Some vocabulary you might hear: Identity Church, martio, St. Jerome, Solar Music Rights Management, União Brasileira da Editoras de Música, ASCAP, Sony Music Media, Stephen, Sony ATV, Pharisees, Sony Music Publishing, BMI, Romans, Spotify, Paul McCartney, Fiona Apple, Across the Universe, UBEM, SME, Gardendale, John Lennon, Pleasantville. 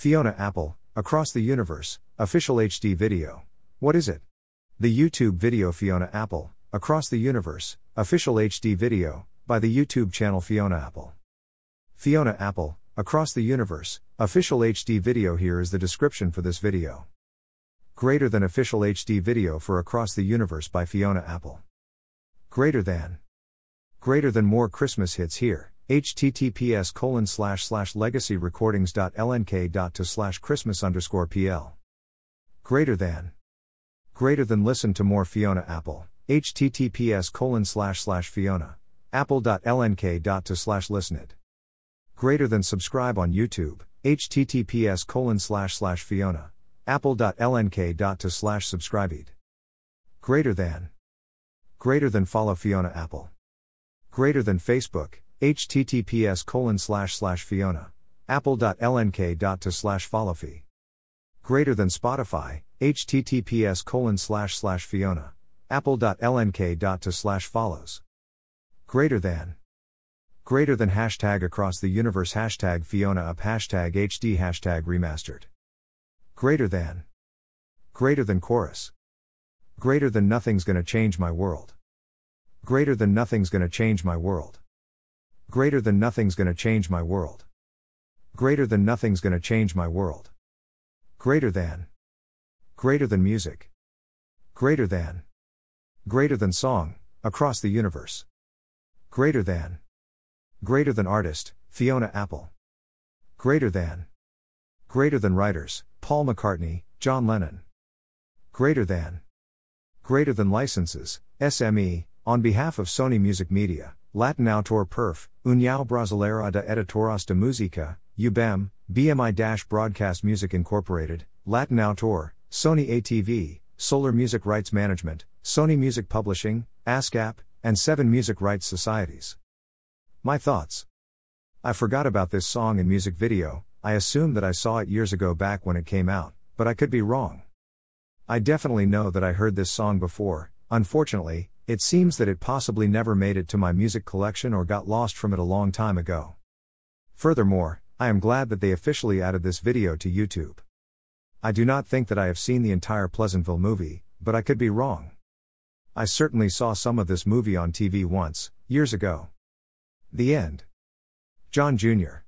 Fiona Apple, Across the Universe, Official HD Video. What is it? The YouTube video Fiona Apple, Across the Universe, Official HD Video, by the YouTube channel Fiona Apple. Fiona Apple, Across the Universe, Official HD Video. Here is the description for this video. Greater than Official HD Video for Across the Universe by Fiona Apple. Greater than more Christmas hits here. https://legacyrecordings.lnk.to/Christmas_pl. Greater than listen to more Fiona Apple. https://FionaApple.lnk.to/listenit. Greater than subscribe on YouTube. https://FionaApple.lnk.to/subscribeit. Greater than follow Fiona Apple. Greater than Facebook. https://FionaApple.lnk.to/followfee. Greater than Spotify. https://FionaApple.lnk.to/follows. Greater than hashtag Across the Universe, hashtag Fiona Up, hashtag HD, hashtag Remastered. Greater than chorus. Greater than nothing's gonna change my world. Greater than nothing's gonna change my world. Greater than nothing's gonna change my world. Greater than nothing's gonna change my world. Greater than music. Greater than song, Across the Universe. Greater than artist, Fiona Apple. Greater than writers, Paul McCartney, John Lennon. Greater than licenses, SME, on behalf of Sony Music Media, Latin Autor Perf, União Brasileira da Editoras de Música, UBEM, BMI-Broadcast Music Incorporated, Latin Autor, Sony ATV, Solar Music Rights Management, Sony Music Publishing, ASCAP, and 7 Music Rights Societies. My thoughts. I forgot about this song and music video. I assume that I saw it years ago back when it came out, but I could be wrong. I definitely know that I heard this song before. Unfortunately, it seems that it possibly never made it to my music collection or got lost from it a long time ago. Furthermore, I am glad that they officially added this video to YouTube. I do not think that I have seen the entire Pleasantville movie, but I could be wrong. I certainly saw some of this movie on TV once, years ago. The end. John Jr.